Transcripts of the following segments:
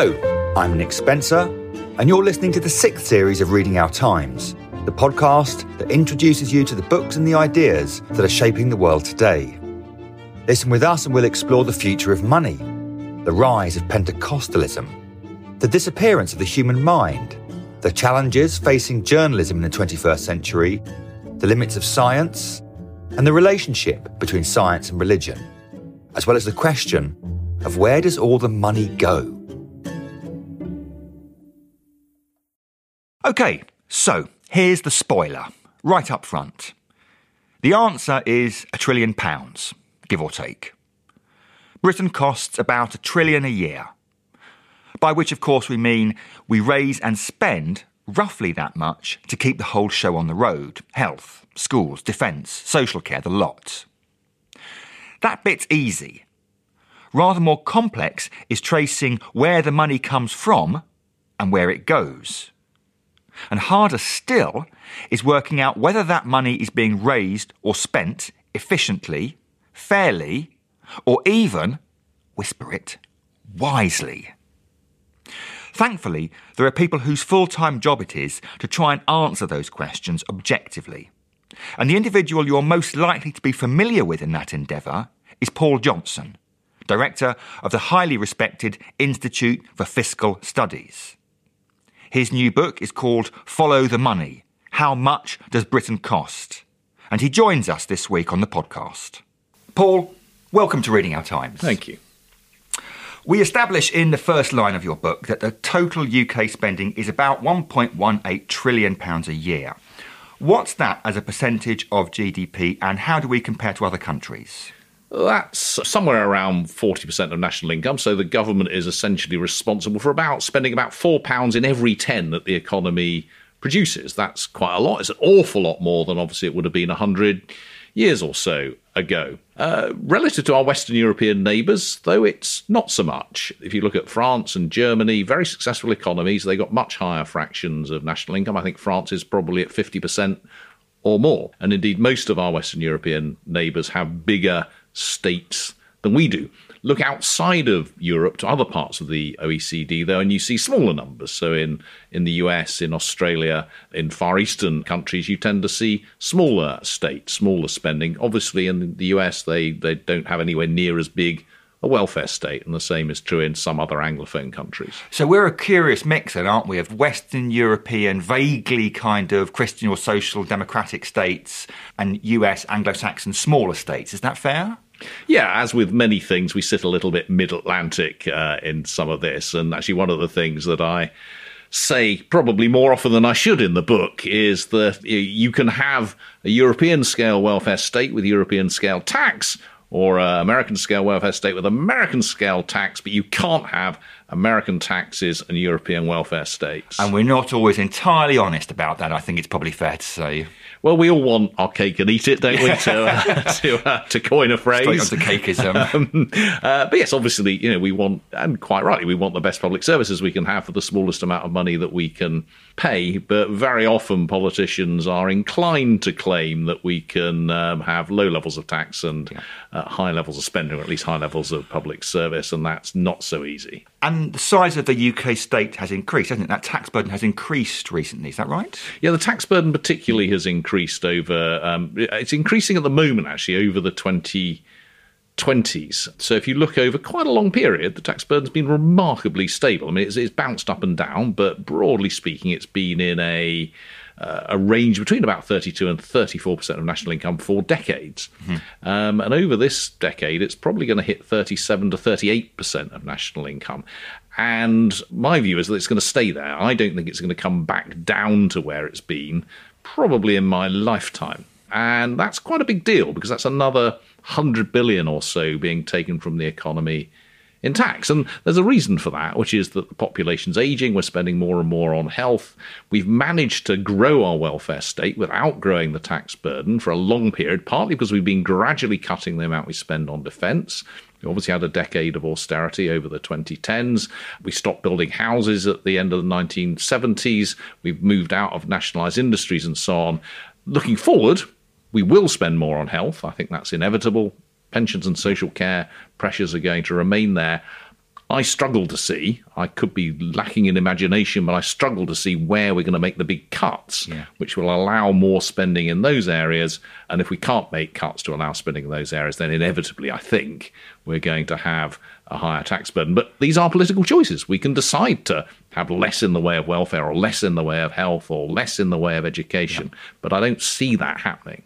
Hello, I'm Nick Spencer, and you're listening to the sixth series of Reading Our Times, the podcast that introduces you to the books and the ideas that are shaping the world today. Listen with us and we'll explore the future of money, the rise of Pentecostalism, the disappearance of the human mind, the challenges facing journalism in the 21st century, the limits of science, and the relationship between science and religion, as well as the question of where does all the money go? OK, so here's the spoiler, right up front. The answer is £1 trillion, give or take. Britain costs about $1 trillion a year, by which, of course, we mean we raise and spend roughly that much to keep the whole show on the road. Health, schools, defence, social care, the lot. That bit's easy. Rather more complex is tracing where the money comes from and where it goes. And harder still is working out whether that money is being raised or spent efficiently, fairly, or even, whisper it, wisely. Thankfully, there are people whose full-time job it is to try and answer those questions objectively. And the individual you're most likely to be familiar with in that endeavour is Paul Johnson, director of the highly respected Institute for Fiscal Studies. His new book is called Follow the Money, How Much Does Britain Cost? And he joins us this week on the podcast. Paul, welcome to Reading Our Times. Thank you. We establish in the first line of your book that the total UK spending is about £1.18 trillion a year. What's that as a percentage of GDP and how do we compare to other countries? That's somewhere around 40% of national income, so the government is essentially responsible for about spending about £4 in every 10 that the economy produces. That's quite a lot. It's an awful lot more than obviously it would have been 100 years or so ago. Relative to our Western European neighbours, though, it's not so much. If you look at France and Germany, very successful economies, they got much higher fractions of national income. I think France is probably at 50% or more. And indeed, most of our Western European neighbours have bigger states than we do. Look outside of Europe to other parts of the OECD, though, and you see smaller numbers. So in the US, in Australia, in Far Eastern countries, you tend to see smaller states, smaller spending. Obviously, in the US, they don't have anywhere near as big a welfare state, and the same is true in some other Anglophone countries. So we're a curious mix, then, aren't we, of Western European, vaguely kind of Christian or social democratic states and US Anglo-Saxon smaller states. Is that fair? Yeah, as with many things, we sit a little bit mid-Atlantic in some of this. And actually, one of the things that I say probably more often than I should in the book is that you can have a European-scale welfare state with European-scale tax or an American-scale welfare state with American-scale tax, but you can't have American taxes and European welfare states. And we're not always entirely honest about that, I think it's probably fair to say. Well, we all want our cake and eat it, don't we, to coin a phrase. Straight onto cakeism. But yes, obviously, you know, we want, and quite rightly, we want the best public services we can have for the smallest amount of money that we can pay. But very often politicians are inclined to claim that we can have low levels of tax and high levels of spending, or at least high levels of public service, and that's not so easy. And the size of the UK state has increased, hasn't it? That tax burden has increased recently, is that right? Yeah, the tax burden particularly has increased over... it's increasing at the moment, actually, over the 2020s. So if you look over quite a long period, the tax burden's been remarkably stable. I mean, it's bounced up and down, but broadly speaking, it's been in a range between about 32 and 34% of national income for decades. Mm-hmm. And over this decade, it's probably going to hit 37 to 38% of national income. And my view is that it's going to stay there. I don't think it's going to come back down to where it's been, probably in my lifetime. And that's quite a big deal because that's another 100 billion or so being taken from the economy in tax. And there's a reason for that, which is that the population's ageing, we're spending more and more on health. We've managed to grow our welfare state without growing the tax burden for a long period, partly because we've been gradually cutting the amount we spend on defence. We obviously had a decade of austerity over the 2010s. We stopped building houses at the end of the 1970s. We've moved out of nationalised industries and so on. Looking forward, we will spend more on health. I think that's inevitable. Pensions and social care pressures are going to remain there. I struggle to see, I could be lacking in imagination, but I struggle to see where we're going to make the big cuts, which will allow more spending in those areas. And if we can't make cuts to allow spending in those areas, then inevitably, I think, we're going to have a higher tax burden. But these are political choices. We can decide to have less in the way of welfare or less in the way of health or less in the way of education. Yeah. But I don't see that happening.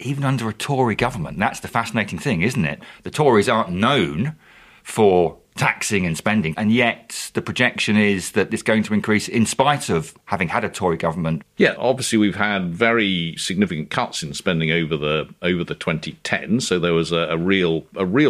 Even under a Tory government, that's the fascinating thing, isn't it? The Tories aren't known for taxing and spending, and yet the projection is that it's going to increase in spite of having had a Tory government. Yeah, obviously we've had very significant cuts in spending over the 2010s, so there was a real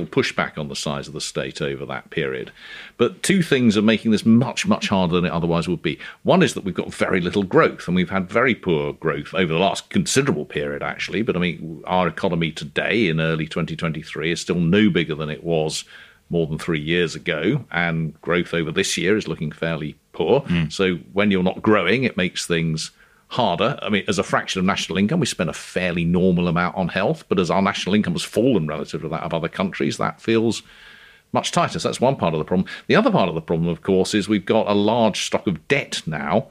pushback on the size of the state over that period. But two things are making this much, much harder than it otherwise would be. One is that we've got very little growth, and we've had very poor growth over the last considerable period, actually. But I mean, our economy today in early 2023 is still no bigger than it was more than 3 years ago, and growth over this year is looking fairly poor. So when you're not growing, it makes things harder. I mean, as a fraction of national income, we spend a fairly normal amount on health, but as our national income has fallen relative to that of other countries, that feels much tighter. So that's one part of the problem. The other part of the problem, of course, is we've got a large stock of debt now,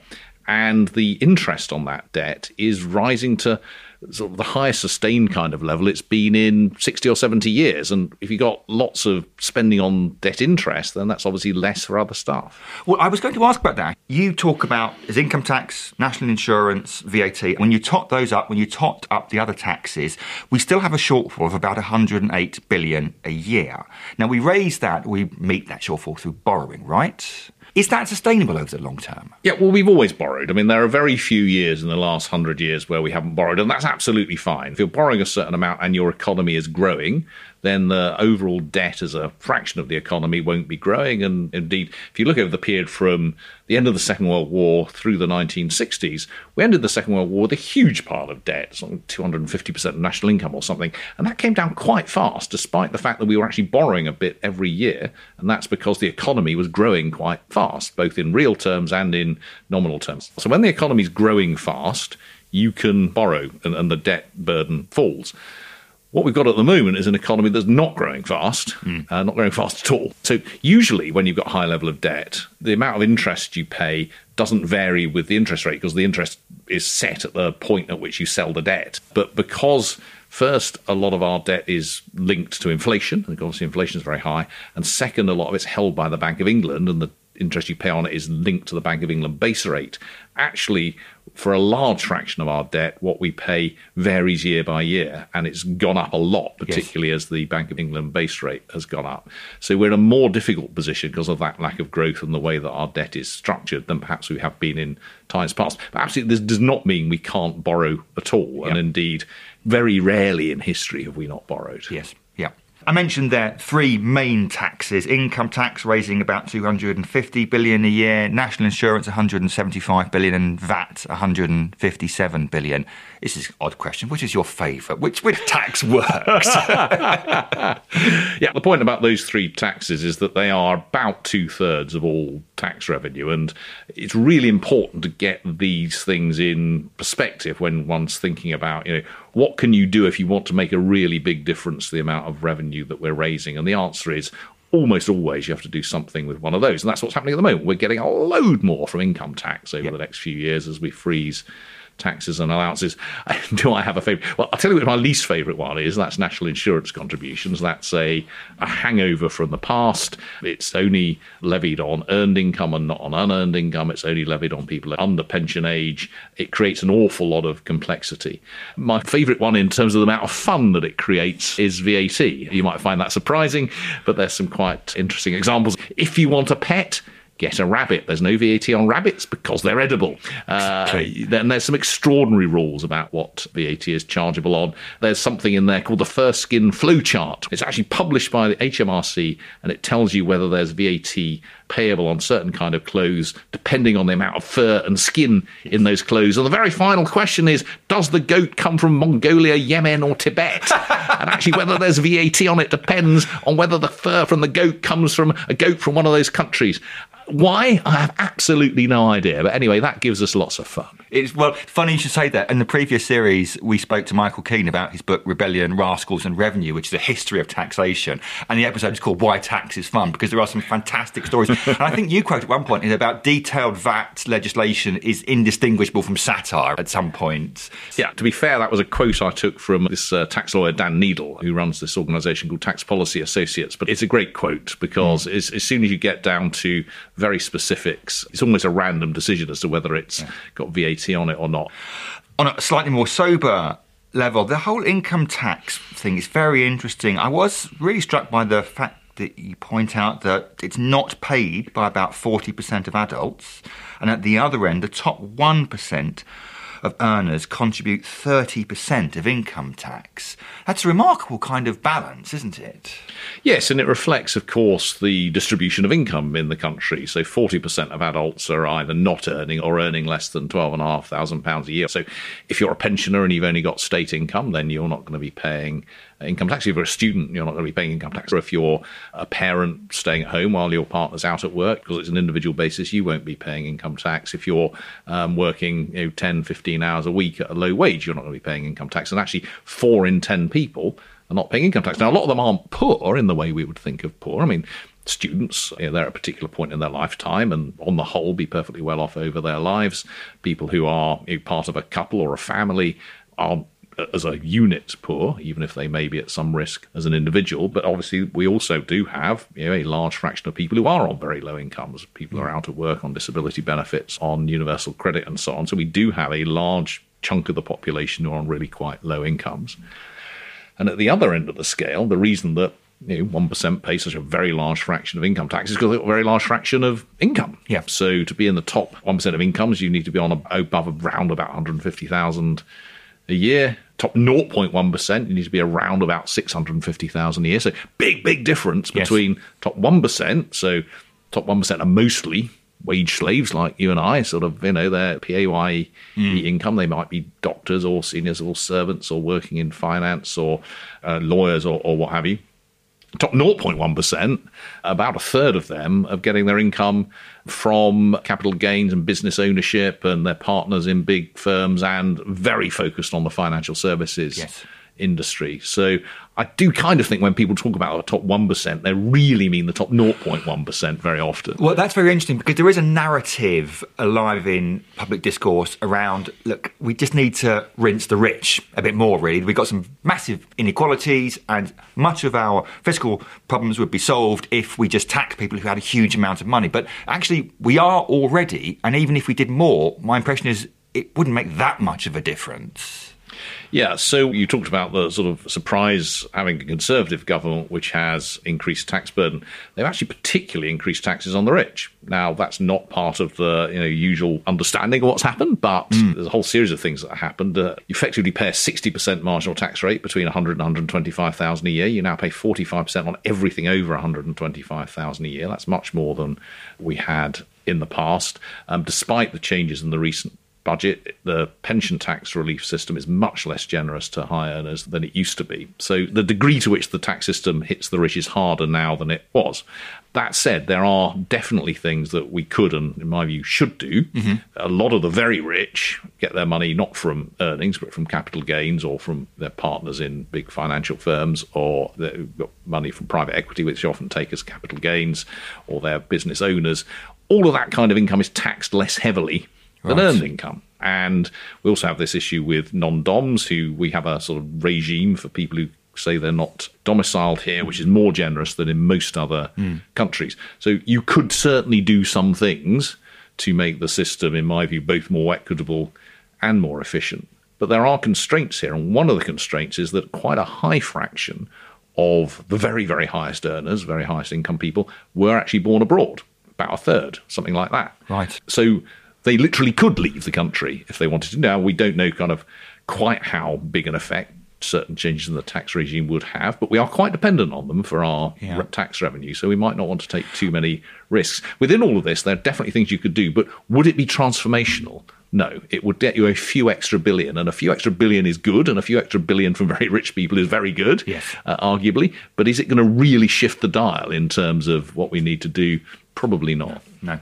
and the interest on that debt is rising to sort of the highest sustained kind of level it's been in 60 or 70 years. And if you've got lots of spending on debt interest, then that's obviously less for other stuff. Well, I was going to ask about that. You talk about as income tax, national insurance, VAT. When you tot those up, when you tot up the other taxes, we still have a shortfall of about 108 billion a year. Now, we raise that, we meet that shortfall through borrowing, right? Is that sustainable over the long term? Yeah, well, we've always borrowed. I mean, there are very few years in the last 100 years where we haven't borrowed, and that's absolutely fine. If you're borrowing a certain amount and your economy is growing, then the overall debt as a fraction of the economy won't be growing. And indeed, if you look over the period from the end of the Second World War through the 1960s, we ended the Second World War with a huge pile of debt, something 250% of national income or something. And that came down quite fast, despite the fact that we were actually borrowing a bit every year. And that's because the economy was growing quite fast, both in real terms and in nominal terms. So when the economy's growing fast, you can borrow and the debt burden falls. What we've got at the moment is an economy that's not growing fast, not growing fast at all. So usually when you've got a high level of debt, the amount of interest you pay doesn't vary with the interest rate because the interest is set at the point at which you sell the debt. But because, first, a lot of our debt is linked to inflation, and obviously inflation is very high, and second, a lot of it's held by the Bank of England, and the interest you pay on it is linked to the Bank of England base rate. Actually, for a large fraction of our debt, what we pay varies year by year, and it's gone up a lot, particularly as the Bank of England base rate has gone up. So we're in a more difficult position because of that lack of growth and the way that our debt is structured than perhaps we have been in times past. But absolutely, this does not mean we can't borrow at all. And indeed, very rarely in history have we not borrowed. I mentioned there three main taxes, income tax raising about 250 billion a year, national insurance 175 billion and VAT 157 billion. This is an odd question. Which is your favourite? Which tax works? Yeah, the point about those three taxes is that they are about 2/3 of all tax revenue, and it's really important to get these things in perspective when one's thinking about, you know, what can you do if you want to make a really big difference to the amount of revenue that we're raising? And the answer is almost always you have to do something with one of those. And that's what's happening at the moment. We're getting a load more from income tax over the next few years as we freeze taxes and allowances. Do I have a favourite? Well, I'll tell you what my least favourite one is. That's national insurance contributions. That's a hangover from the past. It's only levied on earned income and not on unearned income. It's only levied on people under pension age. It creates an awful lot of complexity. My favourite one in terms of the amount of fun that it creates is VAT. You might find that surprising, but there's some quite interesting examples. If you want a pet, get a rabbit. There's no VAT on rabbits because they're edible. Then there's some extraordinary rules about what VAT is chargeable on. There's something in there called the First Skin Flow Chart. It's actually published by the HMRC, and it tells you whether there's VAT payable on certain kind of clothes, depending on the amount of fur and skin in those clothes. And the very final question is, does the goat come from Mongolia, Yemen or Tibet? And actually whether there's VAT on it depends on whether the fur from the goat comes from a goat from one of those countries. Why? I have absolutely no idea. But anyway, that gives us lots of fun. It's, well, funny you should say that. In the previous series, we spoke to Michael Keane about his book Rebellion, Rascals and Revenue, which is a history of taxation. And the episode is called Why Tax is Fun, because there are some fantastic stories. And I think you quote at one point about detailed VAT legislation is indistinguishable from satire at some point. Yeah, to be fair, that was a quote I took from this tax lawyer, Dan Neal, who runs this organisation called Tax Policy Associates. But it's a great quote, because as soon as you get down to very specifics, it's almost a random decision as to whether it's got VAT on it or not. On a slightly more sober level, the whole income tax thing is very interesting. I was really struck by the fact that you point out that it's not paid by about 40% of adults, and at the other end, the top 1% of earners contribute 30% of income tax. That's a remarkable kind of balance, isn't it? Yes, and it reflects, of course, the distribution of income in the country. So 40% of adults are either not earning or earning less than £12,500 a year. So if you're a pensioner and you've only got state income, then you're not going to be paying income tax. If you're a student, you're not going to be paying income tax. Or if you're a parent staying at home while your partner's out at work, because it's an individual basis, you won't be paying income tax. If you're working 10, 15 hours a week at a low wage, you're not going to be paying income tax. And actually, 4 in 10 people are not paying income tax. Now, a lot of them aren't poor in the way we would think of poor. I mean, students, they're at a particular point in their lifetime and on the whole be perfectly well off over their lives. People who are part of a couple or a family are as a unit poor, even if they may be at some risk as an individual. But obviously we also do have a large fraction of people who are on very low incomes. People are out of work, on disability benefits, on universal credit and so on. So we do have a large chunk of the population who are on really quite low incomes. And at the other end of the scale, the reason that 1% pay such a very large fraction of income tax is because they've got a very large fraction of income. Yeah. So to be in the top 1% of incomes, you need to be on above around about 150,000 a year. Top 0.1%, you need to be around about 650,000 a year. So big difference between top 1%. So top 1% are mostly wage slaves like you and I, sort of, their PAYE income. They might be doctors or senior civil servants or working in finance or lawyers or what have you. Top 0.1%, about a third of them, of getting their income from capital gains and business ownership and their partners in big firms and very focused on the financial services industry. So I do kind of think when people talk about the top 1%, they really mean the top 0.1% very often. Well, that's very interesting, because there is a narrative alive in public discourse around, look, we just need to rinse the rich a bit more, really. We've got some massive inequalities and much of our fiscal problems would be solved if we just tax people who had a huge amount of money. But actually, we are already, and even if we did more, my impression is it wouldn't make that much of a difference. Yeah, so you talked about the sort of surprise having a Conservative government which has increased tax burden. They've actually particularly increased taxes on the rich. Now, that's not part of the usual understanding of what's happened, but there's a whole series of things that happened. You effectively pay a 60% marginal tax rate between 100 and 125,000 a year. You now pay 45% on everything over 125,000 a year. That's much more than we had in the past, despite the changes in the recent budget. The pension tax relief system is much less generous to high earners than it used to be. So the degree to which the tax system hits the rich is harder now than it was. That said, there are definitely things that we could and, in my view, should do. Mm-hmm. A lot of the very rich get their money not from earnings, but from capital gains or from their partners in big financial firms, or they've got money from private equity, which they often take as capital gains, or they're business owners. All of that kind of income is taxed less heavily than earned income. And we also have this issue with non-DOMs, who we have a sort of regime for people who say they're not domiciled here, which is more generous than in most other countries. So you could certainly do some things to make the system, in my view, both more equitable and more efficient. But there are constraints here. And one of the constraints is that quite a high fraction of the very highest earners, very highest income people, were actually born abroad, about a third, something like that. Right. So they literally could leave the country if they wanted to. Now, we don't know kind of quite how big an effect certain changes in the tax regime would have, but we are quite dependent on them for our tax revenue, so we might not want to take too many risks. Within all of this, there are definitely things you could do, but would it be transformational? No, it would get you a few extra billion, and a few extra billion is good, and a few extra billion from very rich people is very good, arguably. But is it going to really shift the dial in terms of what we need to do? Probably not. No.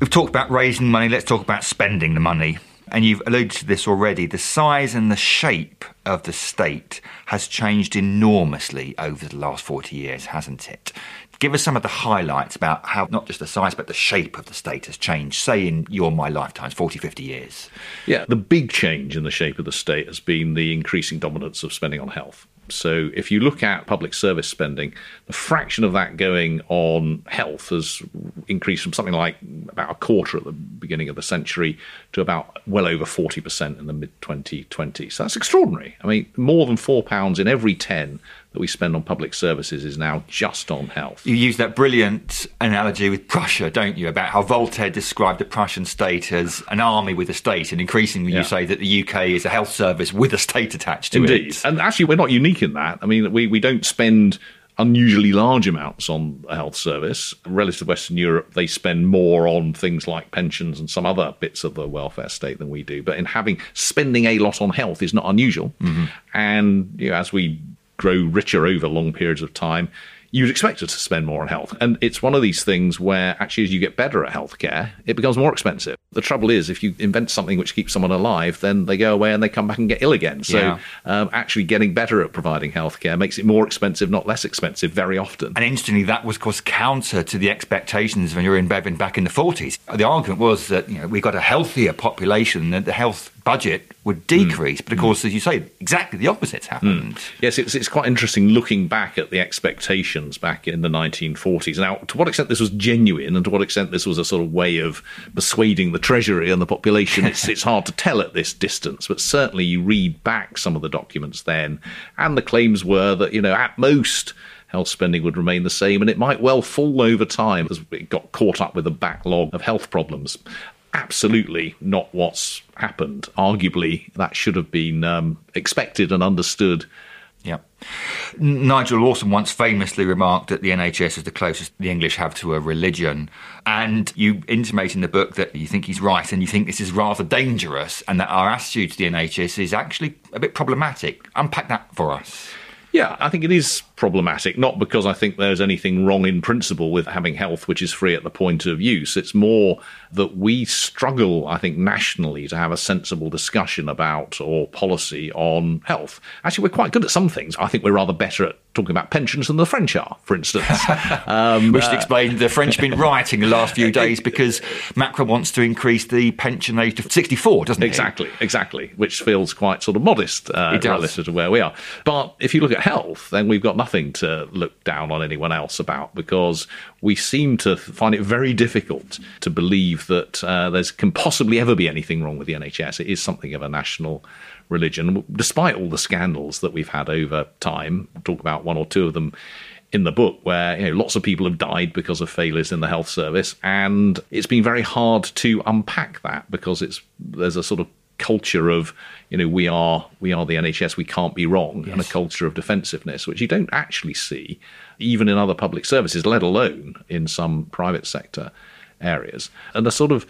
We've talked about raising money, let's talk about spending the money. And you've alluded to this already. The size and the shape of the state has changed enormously over the last 40 years, hasn't it? Give us some of the highlights about how not just the size but the shape of the state has changed, say in your my lifetimes, 40, 50 years. Yeah, the big change in the shape of the state has been the increasing dominance of spending on health. So if you look at public service spending, the fraction of that going on health has increased from something like about a quarter at the beginning of the century to about well over 40% in the mid-2020s. So that's extraordinary. I mean, more than £4 in every 10 that we spend on public services is now just on health. You use that brilliant analogy with Prussia, don't you, about how Voltaire described the Prussian state as an army with a state, and increasingly you say that the UK is a health service with a state attached to it. Indeed. And actually, we're not unique in that. I mean, we don't spend unusually large amounts on the health service. Relative to Western Europe, they spend more on things like pensions and some other bits of the welfare state than we do. But in spending a lot on health is not unusual. Mm-hmm. And you know, as we grow richer over long periods of time, you'd expect us to spend more on health. And it's one of these things where actually as you get better at healthcare, it becomes more expensive. The trouble is if you invent something which keeps someone alive, then they go away and they come back and get ill again. So actually getting better at providing healthcare makes it more expensive, not less expensive very often. And interestingly, that was, of course, counter to the expectations when you were in Beveridge back in the 40s. The argument was that we got a healthier population, that the health budget would decrease. But of course, as you say, exactly the opposite's happened. Yes, it's quite interesting looking back at the expectations back in the 1940s. Now, to what extent this was genuine and to what extent this was a sort of way of persuading the Treasury and the population, it's hard to tell at this distance. But certainly you read back some of the documents then, and the claims were that, at most health spending would remain the same, and it might well fall over time as it got caught up with a backlog of health problems. Absolutely not what's happened. Arguably, that should have been expected and understood. Yeah. Nigel Lawson once famously remarked that the NHS is the closest the English have to a religion. And you intimate in the book that you think he's right and you think this is rather dangerous and that our attitude to the NHS is actually a bit problematic. Unpack that for us. Yeah, I think it is problematic, not because I think there's anything wrong in principle with having health which is free at the point of use. It's more that we struggle, I think, nationally to have a sensible discussion about or policy on health. Actually, we're quite good at some things. I think we're rather better at talking about pensions than the French are, for instance. We should explain the French have been rioting the last few days because Macron wants to increase the pension age to 64, doesn't he? Exactly, which feels quite sort of modest relative to where we are. But if you look at health, then we've got nothing to look down on anyone else about, because we seem to find it very difficult to believe that there can possibly ever be anything wrong with the NHS. It is something of a national religion, despite all the scandals that we've had over time. We'll talk about one or two of them in the book, where lots of people have died because of failures in the health service, and it's been very hard to unpack that because there's a sort of culture of we are the NHS, we can't be wrong, and a culture of defensiveness which you don't actually see even in other public services, let alone in some private sector areas, and a sort of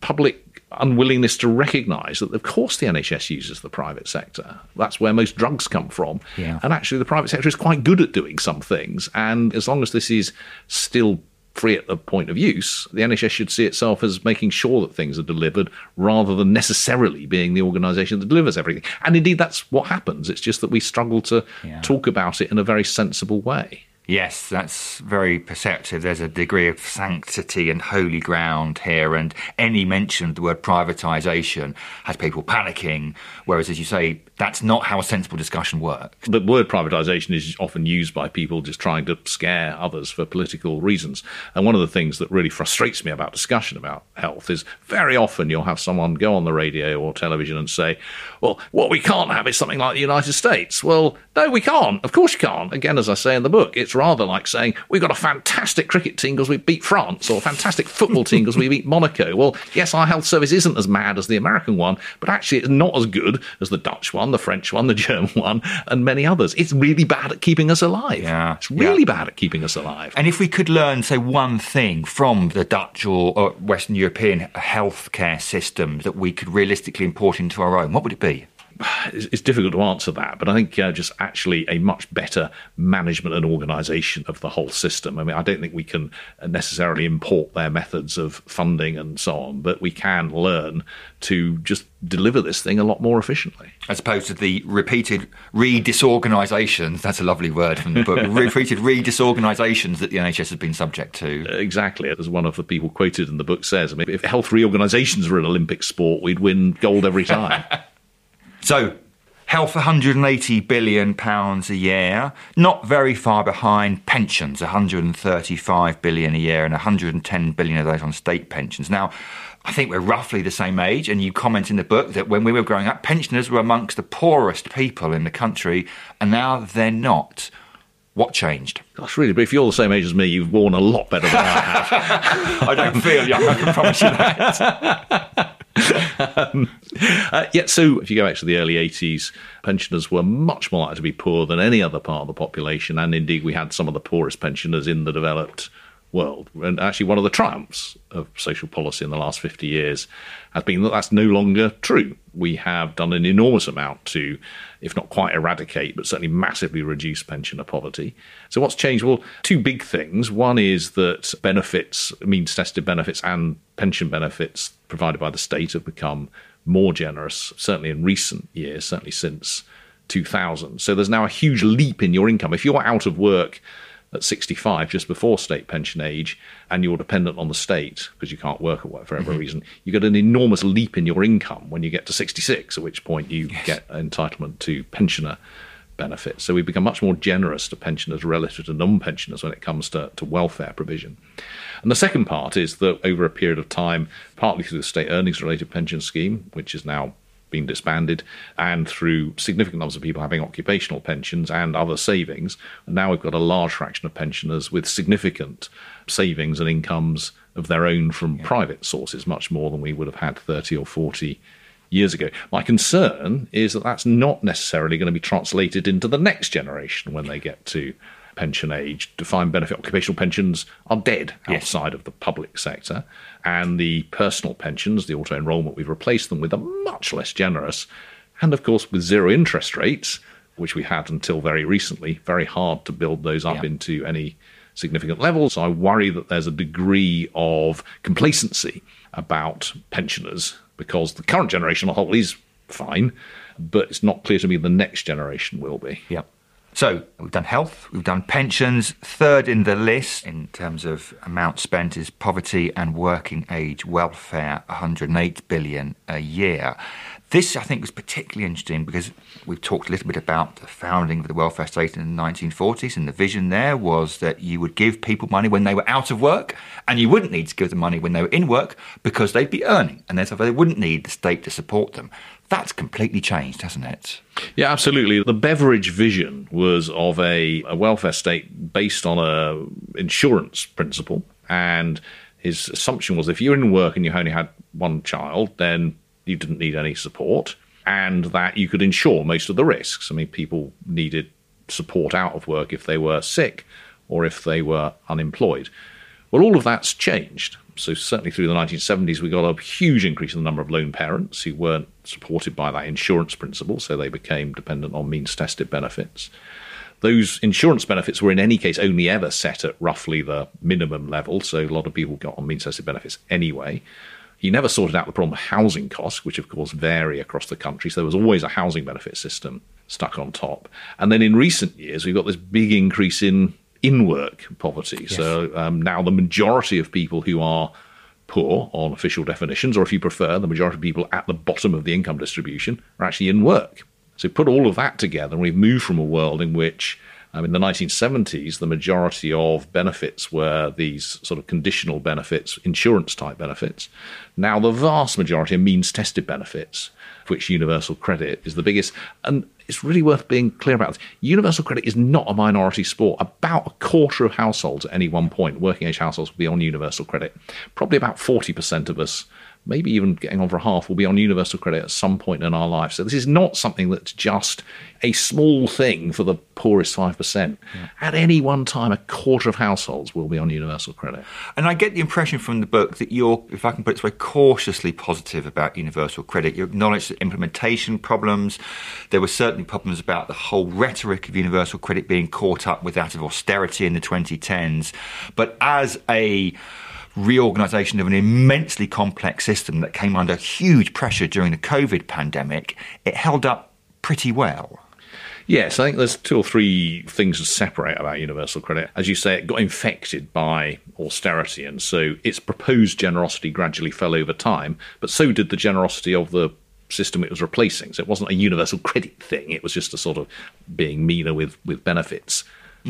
public unwillingness to recognise that of course the NHS uses the private sector. That's where most drugs come from, and actually the private sector is quite good at doing some things, and as long as this is still free at the point of use, the NHS should see itself as making sure that things are delivered rather than necessarily being the organisation that delivers everything. And indeed, that's what happens. It's just that we struggle to talk about it in a very sensible way. Yes, that's very perceptive. There's a degree of sanctity and holy ground here, and any mention of the word privatisation has people panicking, whereas, as you say, that's not how a sensible discussion works. The word privatisation is often used by people just trying to scare others for political reasons. And one of the things that really frustrates me about discussion about health is very often you'll have someone go on the radio or television and say, well, what we can't have is something like the United States. Well, no, we can't. Of course you can't. Again, as I say in the book, it's rather like saying we've got a fantastic cricket team because we beat France, or a fantastic football team because we beat Monaco. Well, yes, our health service isn't as mad as the American one, but actually it's not as good as the Dutch one, the French one, the German one, and many others. It's really bad at keeping us alive. Yeah. It's really bad at keeping us alive. And if we could learn, say, one thing from the Dutch or Western European healthcare system that we could realistically import into our own, what would it be? It's difficult to answer that, but I think just actually a much better management and organisation of the whole system. I mean, I don't think we can necessarily import their methods of funding and so on, but we can learn to just deliver this thing a lot more efficiently. As opposed to the repeated re-disorganisations, that's a lovely word from the book, repeated re-disorganisations that the NHS has been subject to. Exactly. As one of the people quoted in the book says, I mean, if health reorganisations were an Olympic sport, we'd win gold every time. So, health £180 billion a year, not very far behind pensions, £135 billion a year, and £110 billion of those on state pensions. Now, I think we're roughly the same age, and you comment in the book that when we were growing up, pensioners were amongst the poorest people in the country, and now they're not. What changed? Gosh, really, but if you're the same age as me, you've worn a lot better than I have. I don't feel young, I can promise you that. So if you go back to the early 80s, pensioners were much more likely to be poor than any other part of the population, and indeed we had some of the poorest pensioners in the developed world. And actually one of the triumphs of social policy in the last 50 years has been that that's no longer true. We have done an enormous amount to, if not quite eradicate, but certainly massively reduce pensioner poverty. So what's changed? Well, two big things. One is that benefits, means-tested benefits and pension benefits provided by the state have become more generous, certainly in recent years, certainly since 2000. So there's now a huge leap in your income. If you're out of work at 65, just before state pension age, and you're dependent on the state because you can't work for whatever reason, you get an enormous leap in your income when you get to 66, at which point you get entitlement to pensioner benefits. So we've become much more generous to pensioners relative to non-pensioners when it comes to welfare provision. And the second part is that over a period of time, partly through the state earnings-related pension scheme, which is now been disbanded, and through significant numbers of people having occupational pensions and other savings. And now we've got a large fraction of pensioners with significant savings and incomes of their own from private sources, much more than we would have had 30 or 40 years ago. My concern is that that's not necessarily going to be translated into the next generation when they get to pension age. Defined benefit occupational pensions are dead outside of the public sector, and the personal pensions, the auto-enrolment, we've replaced them with, are much less generous, and of course with zero interest rates, which we had until very recently, very hard to build those up into any significant levels. So I worry that there's a degree of complacency about pensioners because the current generation on the whole is fine, but it's not clear to me the next generation will be. Yeah. So we've done health, we've done pensions. Third in the list in terms of amount spent is poverty and working age welfare, $108 billion a year. This, I think, was particularly interesting because we've talked a little bit about the founding of the welfare state in the 1940s, and the vision there was that you would give people money when they were out of work, and you wouldn't need to give them money when they were in work because they'd be earning, and therefore they wouldn't need the state to support them. That's completely changed, hasn't it? Yeah, absolutely. The Beveridge vision was of a welfare state based on an insurance principle, and his assumption was if you were in work and you only had one child, then you didn't need any support, and that you could insure most of the risks. I mean, people needed support out of work if they were sick or if they were unemployed. Well, all of that's changed. So certainly through the 1970s, we got a huge increase in the number of lone parents who weren't supported by that insurance principle, so they became dependent on means-tested benefits. Those insurance benefits were in any case only ever set at roughly the minimum level, so a lot of people got on means-tested benefits anyway. He never sorted out the problem of housing costs, which of course vary across the country, so there was always a housing benefit system stuck on top. And then in recent years, we've got this big increase in-work poverty. Yes. So now the majority of people who are poor on official definitions, or if you prefer, the majority of people at the bottom of the income distribution, are actually in work. So put all of that together and we've moved from a world in which In the 1970s, the majority of benefits were these sort of conditional benefits, insurance-type benefits. Now the vast majority are means-tested benefits, of which universal credit is the biggest. And it's really worth being clear about this. Universal credit is not a minority sport. About a quarter of households at any one point, working-age households, will be on universal credit. Probably about 40% of us, maybe even getting on for half, will be on universal credit at some point in our life. So this is not something that's just a small thing for the poorest 5%. Yeah. At any one time, a quarter of households will be on universal credit. And I get the impression from the book that you're, if I can put it this way, cautiously positive about universal credit. You acknowledge the implementation problems. There were certainly problems about the whole rhetoric of universal credit being caught up with that of austerity in the 2010s. But as a reorganisation of an immensely complex system that came under huge pressure during the COVID pandemic, it held up pretty well. Yes, I think there's two or three things to separate about universal credit. As you say, it got infected by austerity, and so its proposed generosity gradually fell over time, but so did the generosity of the system it was replacing. So it wasn't a universal credit thing, it was just a sort of being meaner with benefits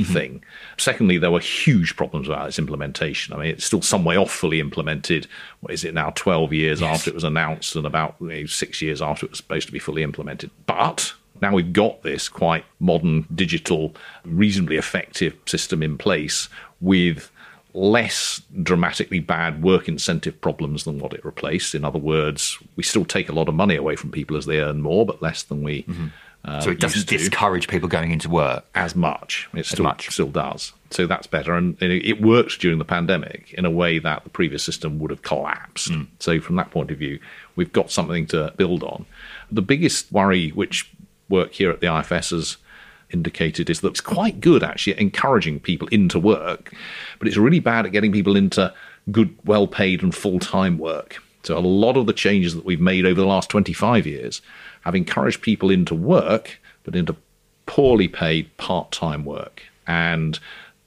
thing. Secondly, there were huge problems about its implementation. I mean, it's still some way off fully implemented. What is it now, 12 years after it was announced, and about 6 years after it was supposed to be fully implemented. But now we've got this quite modern, digital, reasonably effective system in place with less dramatically bad work incentive problems than what it replaced. In other words, we still take a lot of money away from people as they earn more, but less than we so it doesn't discourage people going into work as much. It still does. So that's better. And it worked during the pandemic in a way that the previous system would have collapsed. So from that point of view, we've got something to build on. The biggest worry, which work here at the IFS has indicated, is that it's quite good, actually, at encouraging people into work, but it's really bad at getting people into good, well-paid and full-time work. So a lot of the changes that we've made over the last 25 years have encouraged people into work, but into poorly paid part-time work. And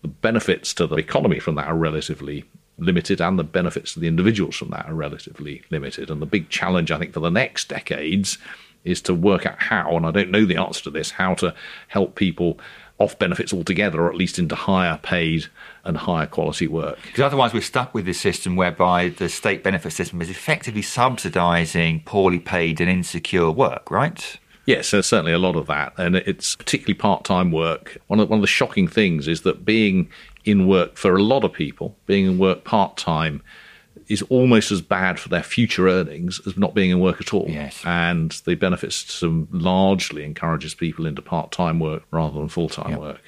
the benefits to the economy from that are relatively limited, and the benefits to the individuals from that are relatively limited. And the big challenge, I think, for the next decades is to work out how, and I don't know the answer to this, how to help people off benefits altogether, or at least into higher paid and higher quality work. Because otherwise we're stuck with this system whereby the state benefit system is effectively subsidising poorly paid and insecure work, right? Yes, there's certainly a lot of that, and it's particularly part-time work. One of the shocking things is that being in work for a lot of people, being in work part-time, is almost as bad for their future earnings as not being in work at all. Yes. And the benefits system largely encourages people into part-time work rather than full-time work.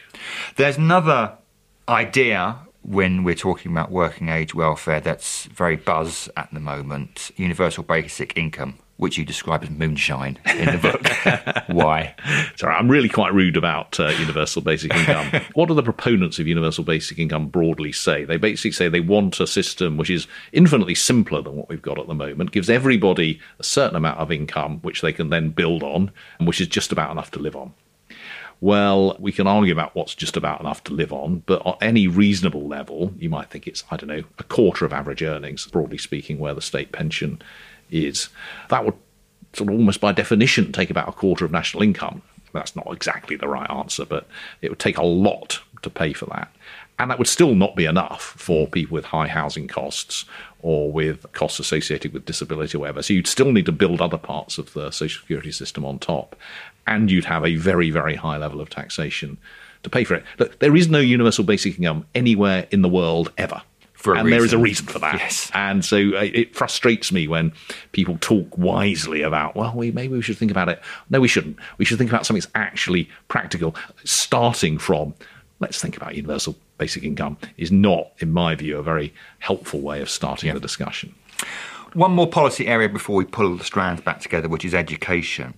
There's another idea when we're talking about working-age welfare that's very buzz at the moment, universal basic income, which you describe as moonshine in the book. Why? Sorry, I'm really quite rude about universal basic income. What do the proponents of universal basic income broadly say? They basically say they want a system which is infinitely simpler than what we've got at the moment, gives everybody a certain amount of income which they can then build on, and which is just about enough to live on. Well, we can argue about what's just about enough to live on, but at any reasonable level, you might think it's, I don't know, a quarter of average earnings, broadly speaking, where the state pension is. That would sort of almost by definition take about a quarter of national income. That's not exactly the right answer, but it would take a lot to pay for that. And that would still not be enough for people with high housing costs or with costs associated with disability or whatever. So you'd still need to build other parts of the social security system on top. And you'd have a very, very high level of taxation to pay for it. Look, there is no universal basic income anywhere in the world ever. And there is a reason for that. Yes. And so it frustrates me when people talk wisely about, well, maybe we should think about it. No, we shouldn't. We should think about something that's actually practical, starting from, let's think about universal basic income, is not, in my view, a very helpful way of starting the discussion. One more policy area before we pull the strands back together, which is education.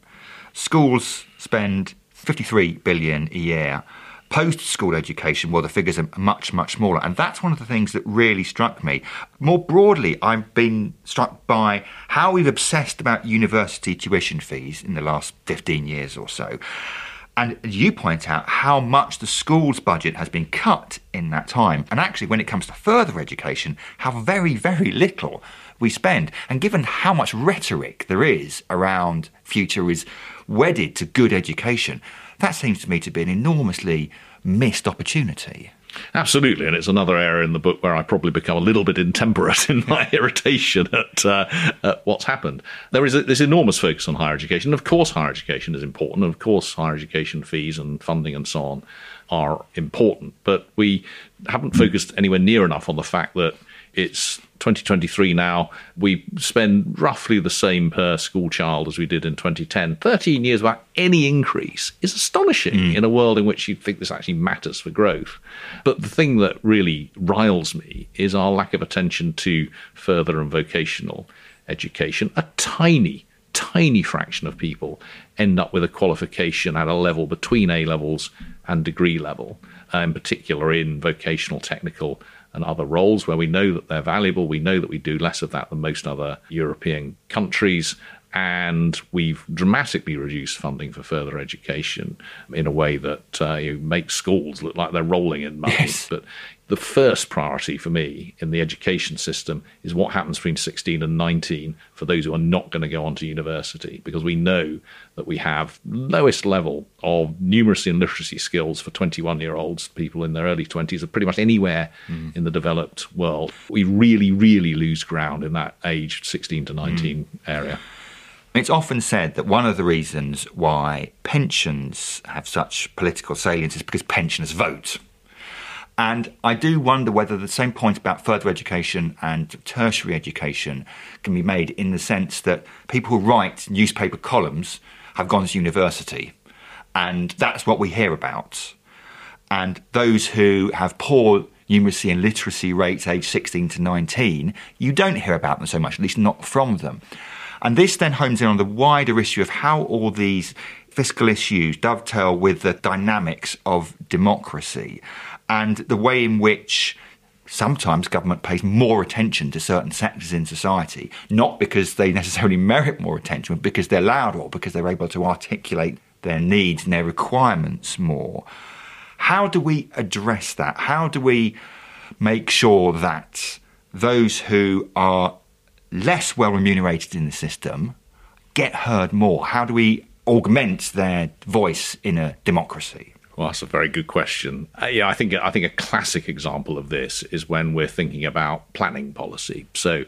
Schools spend $53 billion a year. Post-school education, well, the figures are much, much smaller. And that's one of the things that really struck me. More broadly, I've been struck by how we've obsessed about university tuition fees in the last 15 years or so. And you point out how much the school's budget has been cut in that time. And actually, when it comes to further education, how very, very little we spend. And given how much rhetoric there is around future is wedded to good education, that seems to me to be an enormously missed opportunity. Absolutely, and it's another area in the book where I probably become a little bit intemperate in my irritation at what's happened. There is this enormous focus on higher education. Of course, higher education is important. Of course, higher education fees and funding and so on are important. But we haven't focused anywhere near enough on the fact that it's 2023 now. We spend roughly the same per school child as we did in 2010. 13 years without any increase is astonishing in a world in which you'd think this actually matters for growth. But the thing that really riles me is our lack of attention to further and vocational education. A tiny fraction of people end up with a qualification at a level between A levels and degree level, in particular in vocational, technical and other roles where we know that they're valuable. We know that we do less of that than most other European countries. And we've dramatically reduced funding for further education in a way that makes schools look like they're rolling in money. Yes. But the first priority for me in the education system is what happens between 16 and 19 for those who are not going to go on to university, because we know that we have lowest level of numeracy and literacy skills for 21-year-olds, people in their early 20s, or pretty much anywhere in the developed world. We really, really lose ground in that age 16 to 19 area. It's often said that one of the reasons why pensions have such political salience is because pensioners vote. And I do wonder whether the same point about further education and tertiary education can be made in the sense that people who write newspaper columns have gone to university. And that's what we hear about. And those who have poor numeracy and literacy rates age 16 to 19, you don't hear about them so much, at least not from them. And this then hones in on the wider issue of how all these fiscal issues dovetail with the dynamics of democracy and the way in which sometimes government pays more attention to certain sectors in society, not because they necessarily merit more attention, but because they're louder or because they're able to articulate their needs and their requirements more. How do we address that? How do we make sure that those who are less well remunerated in the system get heard more? How do we augment their voice in a democracy? Well, that's a very good question. Yeah, I think a classic example of this is when we're thinking about planning policy. So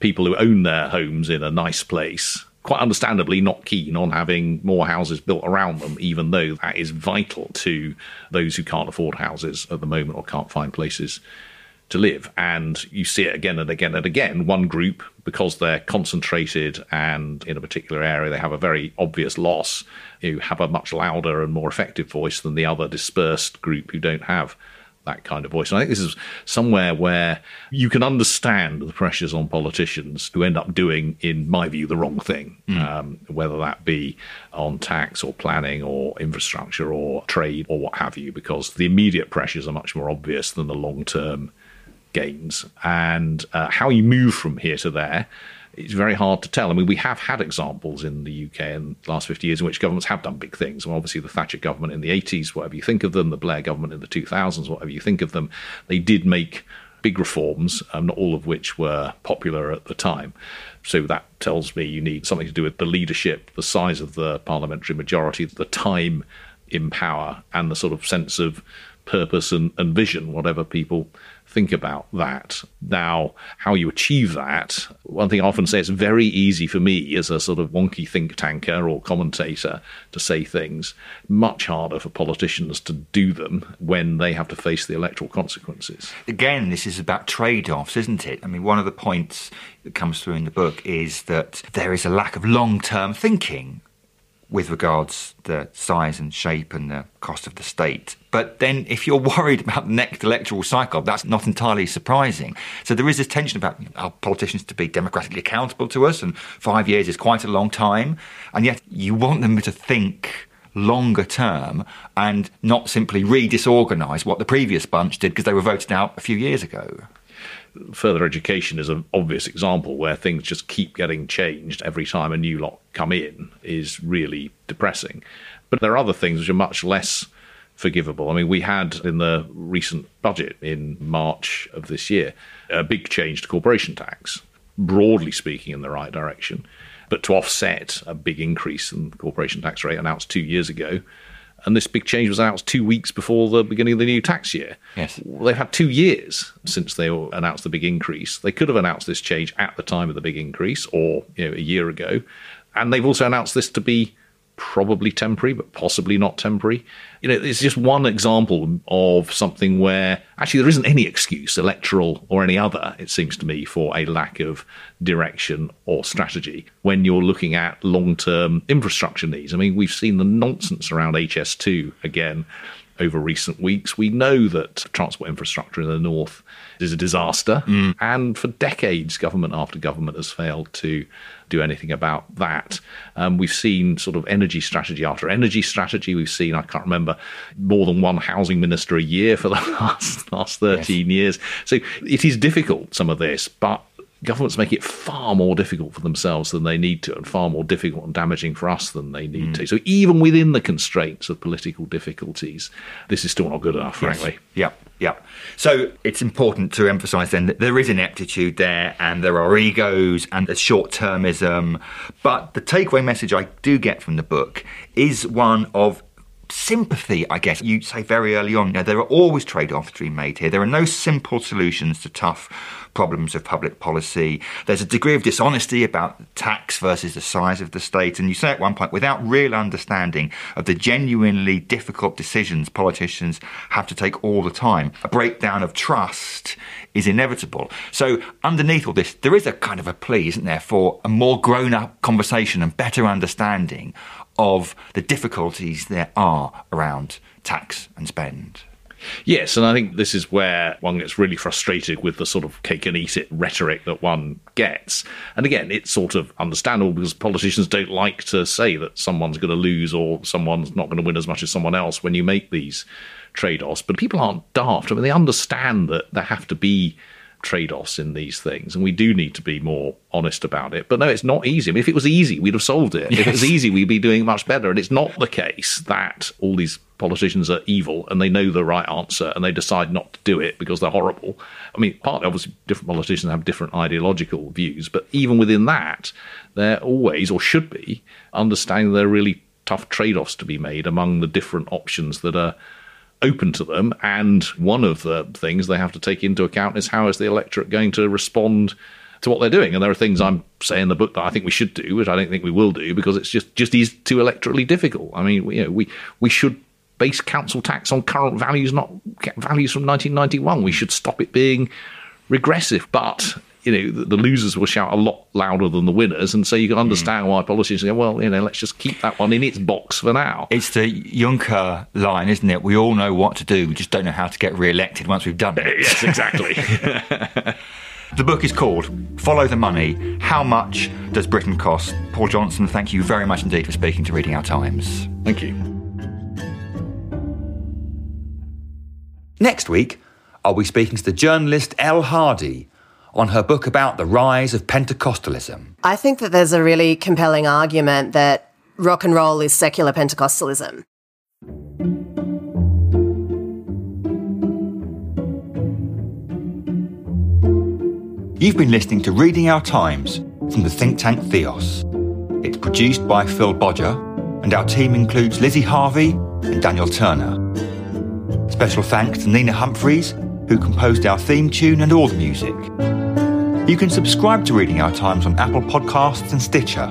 people who own their homes in a nice place, quite understandably not keen on having more houses built around them, even though that is vital to those who can't afford houses at the moment or can't find places to live. And you see it again and again and again. One group, because they're concentrated and in a particular area, they have a very obvious loss, who have a much louder and more effective voice than the other dispersed group who don't have that kind of voice. And I think this is somewhere where you can understand the pressures on politicians who end up doing, in my view, the wrong thing, whether that be on tax or planning or infrastructure or trade or what have you, because the immediate pressures are much more obvious than the long-term gains. And how you move from here to there is very hard to tell. I mean, we have had examples in the UK in the last 50 years in which governments have done big things. Well, obviously, the Thatcher government in the 80s, whatever you think of them, the Blair government in the 2000s, whatever you think of them, they did make big reforms, not all of which were popular at the time. So that tells me you need something to do with the leadership, the size of the parliamentary majority, the time in power, and the sort of sense of purpose and vision, whatever people think about that. Now, how you achieve that, one thing I often say, it's very easy for me as a sort of wonky think tanker or commentator to say things, much harder for politicians to do them when they have to face the electoral consequences. Again, this is about trade-offs, isn't it? I mean, one of the points that comes through in the book is that there is a lack of long-term thinking with regards to the size and shape and the cost of the state. But then if you're worried about the next electoral cycle, that's not entirely surprising. So there is this tension about our politicians to be democratically accountable to us, and 5 years is quite a long time, and yet you want them to think longer term and not simply re-disorganise what the previous bunch did because they were voted out a few years ago. Further education is an obvious example where things just keep getting changed every time a new lot come in is really depressing. But there are other things which are much less forgivable. I mean, we had in the recent budget in March of this year a big change to corporation tax, broadly speaking in the right direction, but to offset a big increase in the corporation tax rate announced 2 years ago, And this big change was announced 2 weeks before the beginning of the new tax year. Yes. They've had 2 years since they announced the big increase. They could have announced this change at the time of the big increase or, you know, a year ago. And they've also announced this to be probably temporary, but possibly not temporary. You know, it's just one example of something where actually there isn't any excuse, electoral or any other, it seems to me, for a lack of direction or strategy when you're looking at long-term infrastructure needs. I mean, we've seen the nonsense around HS2 again over recent weeks. We know that transport infrastructure in the north is a disaster. Mm. And for decades, government after government has failed to do anything about that. We've seen sort of energy strategy after energy strategy. We've seen, I can't remember, more than one housing minister a year for the last 13 years. So it is difficult, some of this, but governments make it far more difficult for themselves than they need to, and far more difficult and damaging for us than they need to. So even within the constraints of political difficulties, this is still not good enough, frankly. Yeah. So it's important to emphasise then that there is ineptitude there, and there are egos and there's short-termism. But the takeaway message I do get from the book is one of sympathy, I guess. You say very early on, you know, there are always trade-offs to be made here. There are no simple solutions to tough problems of public policy. There's a degree of dishonesty about tax versus the size of the state. And you say at one point, without real understanding of the genuinely difficult decisions politicians have to take all the time, a breakdown of trust is inevitable. So underneath all this, there is a kind of a plea, isn't there, for a more grown-up conversation and better understanding of the difficulties there are around tax and spend. Yes, and I think this is where one gets really frustrated with the sort of cake-and-eat-it rhetoric that one gets. And again, it's sort of understandable because politicians don't like to say that someone's going to lose or someone's not going to win as much as someone else when you make these trade-offs. But people aren't daft. I mean, they understand that there have to be trade-offs in these things, and we do need to be more honest about it. But no, it's not easy. I mean, if it was easy, we'd have solved it. Yes. If it was easy, we'd be doing much better. And it's not the case that all these politicians are evil and they know the right answer and they decide not to do it because they're horrible. I mean, partly, obviously, different politicians have different ideological views, but even within that, they're always, or should be, understanding there are really tough trade-offs to be made among the different options that are open to them. And one of the things they have to take into account is how is the electorate going to respond to what they're doing. And there are things I'm saying in the book that I think we should do, which I don't think we will do, because it's just is too electorally difficult. I mean, you know, we should base council tax on current values, not values from 1991. We should stop it being regressive. But you know, the losers will shout a lot louder than the winners. And so you can understand why politicians go, well, you know, let's just keep that one in its box for now. It's the Juncker line, isn't it? We all know what to do. We just don't know how to get re-elected once we've done it. Yes, exactly. The book is called Follow the Money, How Much Does Britain Cost? Paul Johnson, thank you very much indeed for speaking to Reading Our Times. Thank you. Next week, I'll be speaking to the journalist L. Hardy on her book about the rise of Pentecostalism. I think that there's a really compelling argument that rock and roll is secular Pentecostalism. You've been listening to Reading Our Times from the think tank Theos. It's produced by Phil Bodger, and our team includes Lizzie Harvey and Daniel Turner. Special thanks to Nina Humphreys, who composed our theme tune and all the music. You can subscribe to Reading Our Times on Apple Podcasts and Stitcher.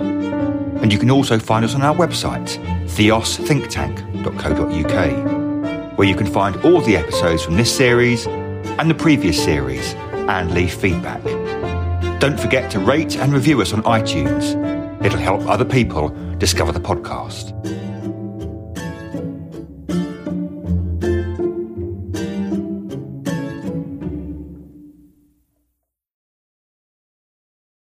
And you can also find us on our website, theosthinktank.co.uk, where you can find all the episodes from this series and the previous series and leave feedback. Don't forget to rate and review us on iTunes. It'll help other people discover the podcast.